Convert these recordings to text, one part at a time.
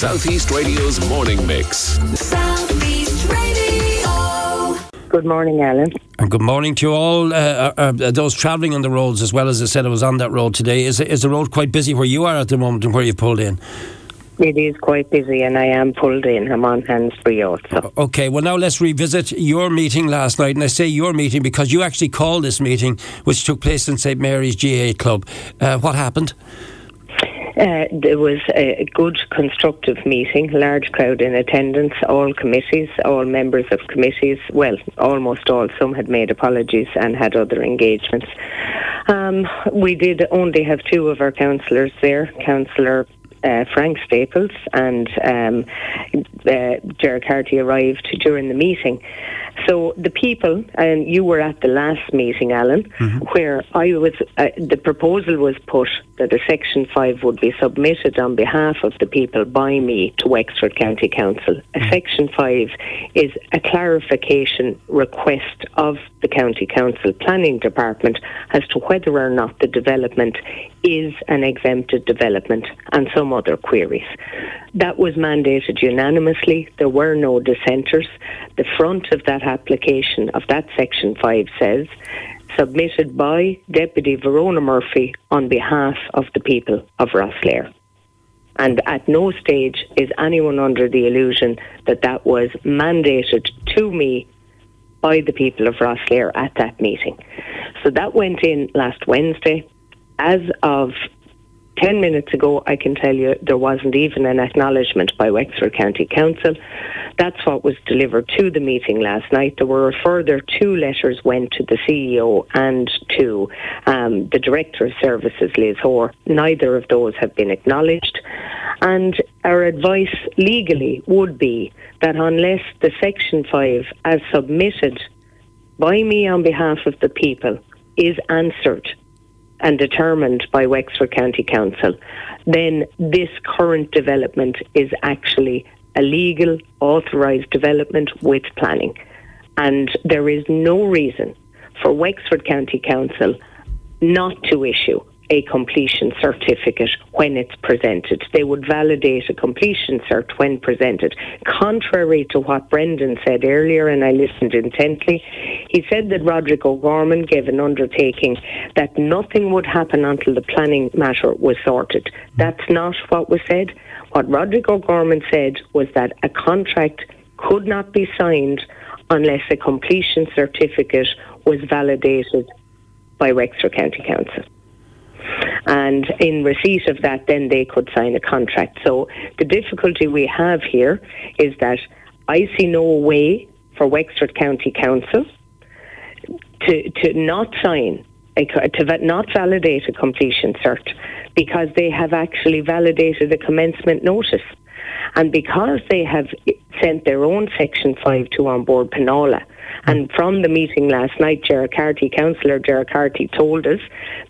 Southeast Radio's morning mix. Southeast Radio. Good morning, Alan. And good morning to you all. Those travelling on the roads as well. As I said, I was on that road today. Is the road quite busy where you are at the moment and where you pulled in? It is quite busy, and I am pulled in. I'm on hands-free also. Okay, well now let's revisit your meeting last night, and I say your meeting because you actually called this meeting, which took place in St Mary's GA Club. What happened? There was a good, constructive meeting, large crowd in attendance, all committees, all members of committees, well, almost all. Some had made apologies and had other engagements. We did only have two of our councillors there, Councillor Frank Staples and Gerard Carty arrived during the meeting. So the people, and you were at the last meeting, Alan, where I was. The proposal was put that a Section 5 would be submitted on behalf of the people by me to Wexford County Council. A Section 5 is a clarification request of the County Council Planning Department as to whether or not the development is an exempted development and some other queries. That was mandated unanimously. There were no dissenters. The front of that application of that Section 5 says, submitted by Deputy Verona Murphy on behalf of the people of Rosslare. And at no stage is anyone under the illusion that that was mandated to me by the people of Rosslare at that meeting. So that went in last Wednesday. As of 10 minutes ago, I can tell you there wasn't even an acknowledgement by Wexford County Council. That's what was delivered to the meeting last night. There were a further two letters went to the CEO and to the Director of Services, Liz Hoare. Neither of those have been acknowledged. And our advice legally would be that unless the Section 5, as submitted by me on behalf of the people, is answered and determined by Wexford County Council, then this current development is actually a legal, authorised development with planning. And there is no reason for Wexford County Council not to issue a completion certificate when it's presented. They would validate a completion cert when presented. Contrary to what Brendan said earlier, and I listened intently, he said that Roderick O'Gorman gave an undertaking that nothing would happen until the planning matter was sorted. That's not what was said. What Roderick O'Gorman said was that a contract could not be signed unless a completion certificate was validated by Wexford County Council. And in receipt of that, then they could sign a contract. So the difficulty we have here is that I see no way for Wexford County Council to not validate a completion cert, because they have actually validated a commencement notice. And because they have sent their own Section 5 to An Bord Pleanála, and from the meeting last night, Councillor Gerard Carty told us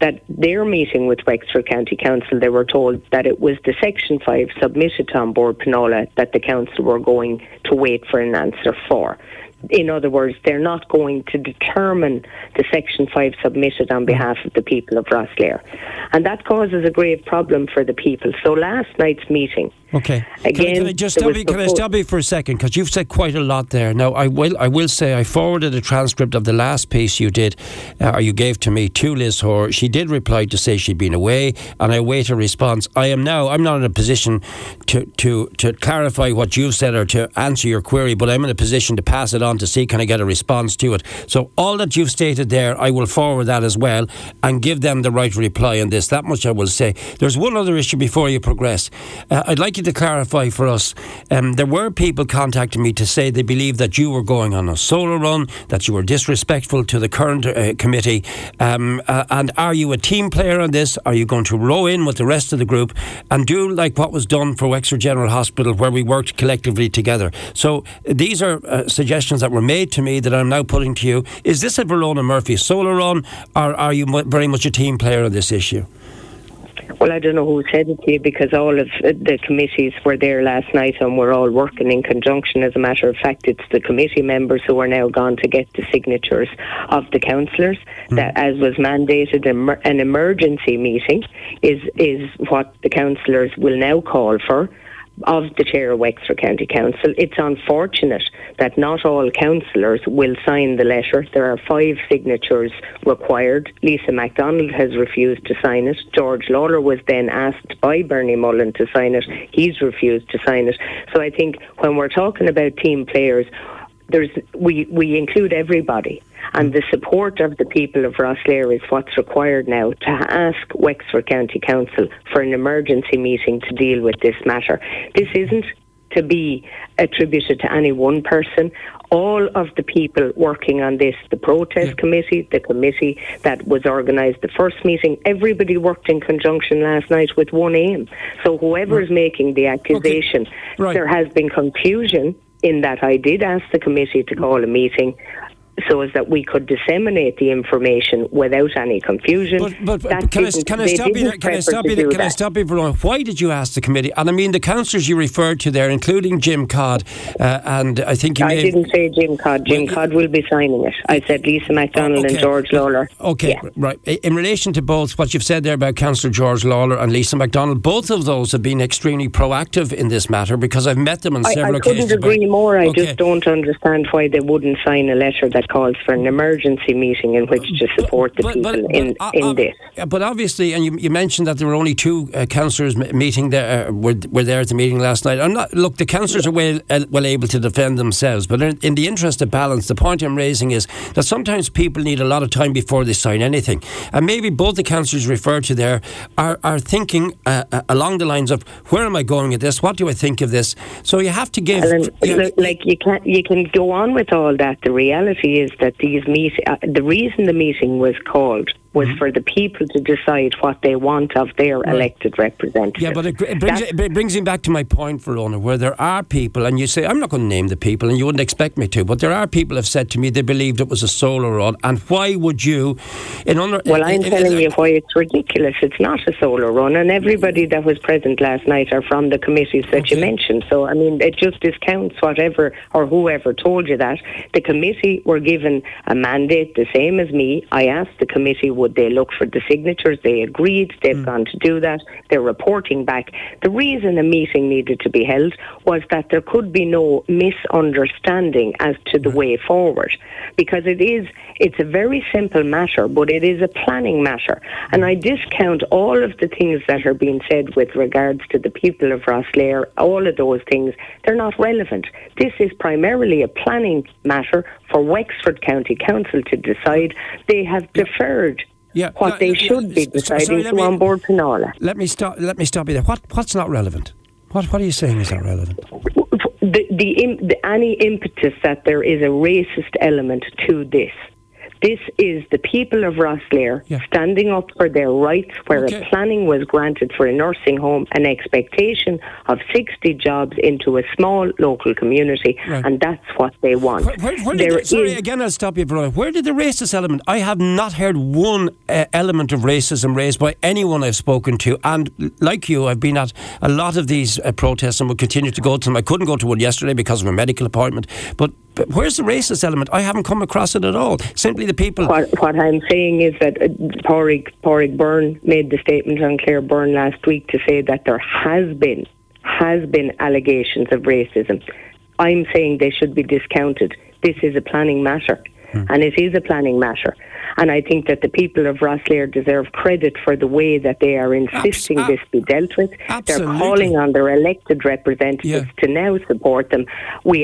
that their meeting with Wexford County Council, they were told that it was the Section 5 submitted to An Bord Pleanála that the council were going to wait for an answer for. In other words, they're not going to determine the Section 5 submitted on behalf of the people of Rosslare. And that causes a grave problem for the people. So last night's meeting... Okay. Again, can I stop you for a second? Because you've said quite a lot there. Now, I will say I forwarded a transcript of the last piece you did, or you gave to me, to Liz Hoare. She did reply to say she'd been away, and I await a response. I'm not in a position to clarify what you've said or to answer your query, but I'm in a position to pass it on to see can I get a response to it. So all that you've stated there, I will forward that as well and give them the right reply on this. That much I will say. There's one other issue before you progress. I'd like to clarify for us, there were people contacting me to say they believed that you were going on a solo run, that you were disrespectful to the current committee, and are you a team player on this? Are you going to row in with the rest of the group and do like what was done for Wexford General Hospital, where we worked collectively together? So these are suggestions that were made to me that I'm now putting to you. Is this a Verona Murphy solo run, or are you very much a team player on this issue? Well, I don't know who said it to you, because all of the committees were there last night and we're all working in conjunction. As a matter of fact, it's the committee members who are now gone to get the signatures of the councillors. That, as was mandated, an emergency meeting is what the councillors will now call for. of the chair of Wexford County Council. It's unfortunate that not all councillors will sign the letter. There are 5 signatures required. Lisa MacDonald has refused to sign it. George Lawler was then asked by Bernie Mullen to sign it. He's refused to sign it. So I think when we're talking about team players, we include everybody, and the support of the people of Rosslare is what's required now to ask Wexford County Council for an emergency meeting to deal with this matter. This isn't to be attributed to any one person. All of the people working on this, the protest committee, the committee that was organised the first meeting, everybody worked in conjunction last night with one aim. So whoever is making the accusation, there has been confusion in that I did ask the committee to call a meeting so as that we could disseminate the information without any confusion. But can I stop you for a moment? Why did you ask the committee? And I mean, the councillors you referred to there, including Jim Codd, and I think I didn't say Jim Codd. Jim Codd will be signing it. I said Lisa MacDonald and George Lawler. Okay, right. In relation to both what you've said there about Councillor George Lawler and Lisa MacDonald, both of those have been extremely proactive in this matter, because I've met them on several occasions. I couldn't agree more. I just don't understand why they wouldn't sign a letter that calls for an emergency meeting in which to support the people in this. But obviously, and you mentioned that there were only 2 councillors meeting there, were there at the meeting last night. Look, the councillors are well able to defend themselves, but in the interest of balance, the point I'm raising is that sometimes people need a lot of time before they sign anything. And maybe both the councillors referred to there are thinking along the lines of, where am I going at this? What do I think of this? So you have to give... you can go on with all that. The reality is that the reason the meeting was called was for the people to decide what they want of their elected representatives. Yeah, but it brings him back to my point, Verona, where there are people, and you say, I'm not going to name the people, and you wouldn't expect me to, but there are people who have said to me they believed it was a solar rod, and why would you... I'm telling you why it's ridiculous. It's not a solar run, and everybody that was present last night are from the committees that you mentioned, so, I mean, it just discounts whatever or whoever told you that. The committee were given a mandate, the same as me. I asked the committee, would they look for the signatures? They agreed. They've gone to do that. They're reporting back. The reason a meeting needed to be held was that there could be no misunderstanding as to the way forward, because it's a very simple matter, but it is a planning matter. And I discount all of the things that are being said with regards to the people of Rosslare. All of those things, they're not relevant. This is primarily a planning matter for Wexford County Council to decide. They have deferred what they should be deciding to An Bord Pleanála. Let me stop you there. What's not relevant? What are you saying is not relevant? Any impetus that there is a racist element to this. This is the people of Rosslare standing up for their rights, where a planning was granted for a nursing home, an expectation of 60 jobs into a small local community, and that's what they want. I'll stop you, Brian. Where did the racist element... I have not heard one element of racism raised by anyone I've spoken to, and like you, I've been at a lot of these protests and will continue to go to them. I couldn't go to one yesterday because of a medical appointment, but where's the racist element? I haven't come across it at all. Simply the people. What I'm saying is that Pádraig Byrne made the statement on Claire Byrne last week to say that there has been allegations of racism. I'm saying they should be discounted. This is a planning matter, and it is a planning matter. And I think that the people of Rosslare deserve credit for the way that they are insisting this be dealt with. Absolutely. They're calling on their elected representatives to now support them. We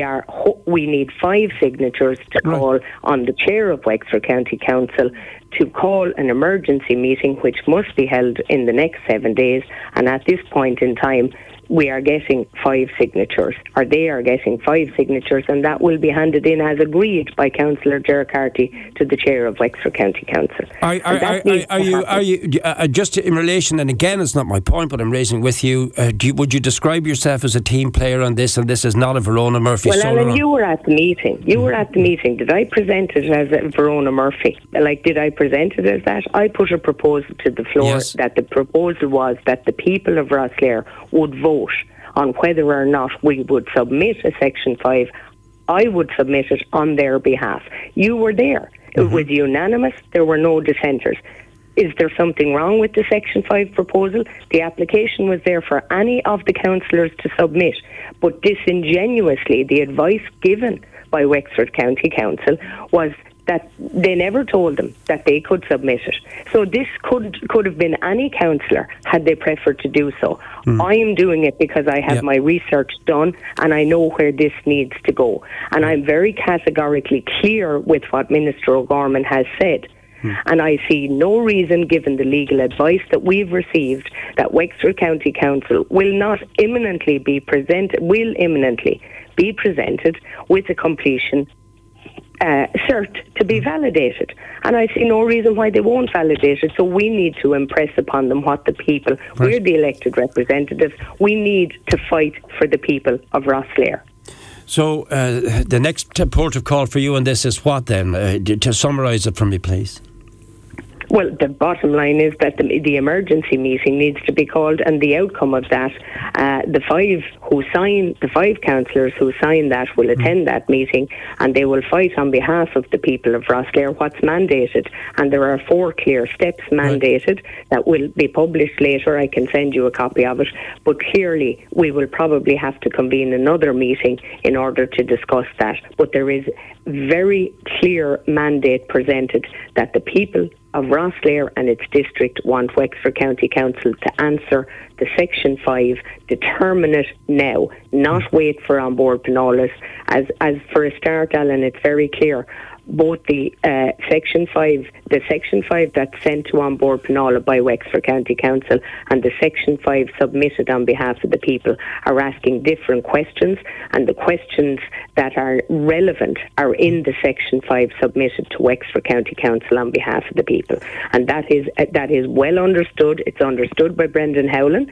need 5 signatures to call on the chair of Wexford County Council to call an emergency meeting, which must be held in the next 7 days. And at this point in time, we are getting 5 signatures, or they are getting 5 signatures, and that will be handed in as agreed by Councillor Gerraghty to the chair of Wexford County Council. Are you just in relation? And again, it's not my point, but I'm raising with you. Would you describe yourself as a team player on this? And this is not a Verona Murphy. Well, Alan, you were at the meeting. Did I present it as a Verona Murphy? Did I present it as that? I put a proposal to the floor that the proposal was that the people of Rosslare would vote on whether or not we would submit a Section 5. I would submit it on their behalf. You were there. It was unanimous. There were no dissenters. Is there something wrong with the Section 5 proposal? The application was there for any of the councillors to submit, but disingenuously the advice given by Wexford County Council was that they never told them that they could submit it. So this could have been any councillor had they preferred to do so. I am doing it because I have my research done and I know where this needs to go. And I'm very categorically clear with what Minister O'Gorman has said. And I see no reason, given the legal advice that we've received, that Wexford County Council will imminently be presented with a completion cert to be validated. And I see no reason why they won't validate it. So we need to impress upon them what the people, we're the elected representatives, we need to fight for the people of Rosslare. So the next port of call for you on this is what then? To summarise it for me, please. Well, the bottom line is that the emergency meeting needs to be called, and the outcome of that, the five councillors who sign that will attend that meeting, and they will fight on behalf of the people of Rosslare what's mandated. And there are 4 clear steps mandated that will be published later. I can send you a copy of it. But clearly, we will probably have to convene another meeting in order to discuss that. But there is very clear mandate presented that the people of Rosslare and its district want Wexford County Council to answer the Section 5, determine it now, not wait for An Bord Pleanála. As for a start, Alan, it's very clear. Both the Section 5 that's sent to An Bord Pleanála by Wexford County Council and the Section 5 submitted on behalf of the people are asking different questions, and the questions that are relevant are in the Section 5 submitted to Wexford County Council on behalf of the people. And that is well understood. It's understood by Brendan Howland.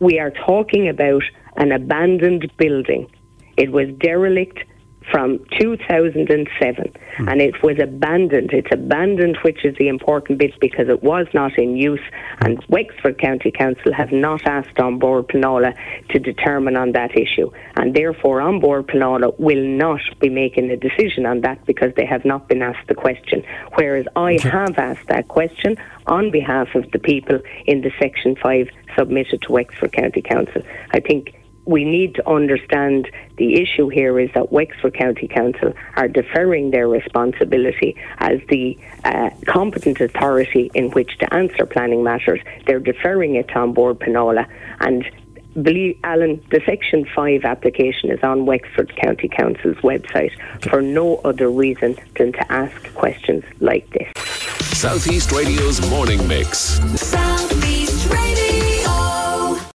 We are talking about an abandoned building. It was derelict from 2007, and it was abandoned. It's abandoned, which is the important bit, because it was not in use, and Wexford County Council have not asked An Bord Pleanála to determine on that issue, and therefore An Bord Pleanála will not be making a decision on that because they have not been asked the question, whereas I have asked that question on behalf of the people in the Section 5 submitted to Wexford County Council. I think we need to understand the issue here is that Wexford County Council are deferring their responsibility as the competent authority in which to answer planning matters. They're deferring it to An Bord Pleanála. And believe, Alan, the Section 5 application is on Wexford County Council's website for no other reason than to ask questions like this. Southeast Radio's Morning Mix.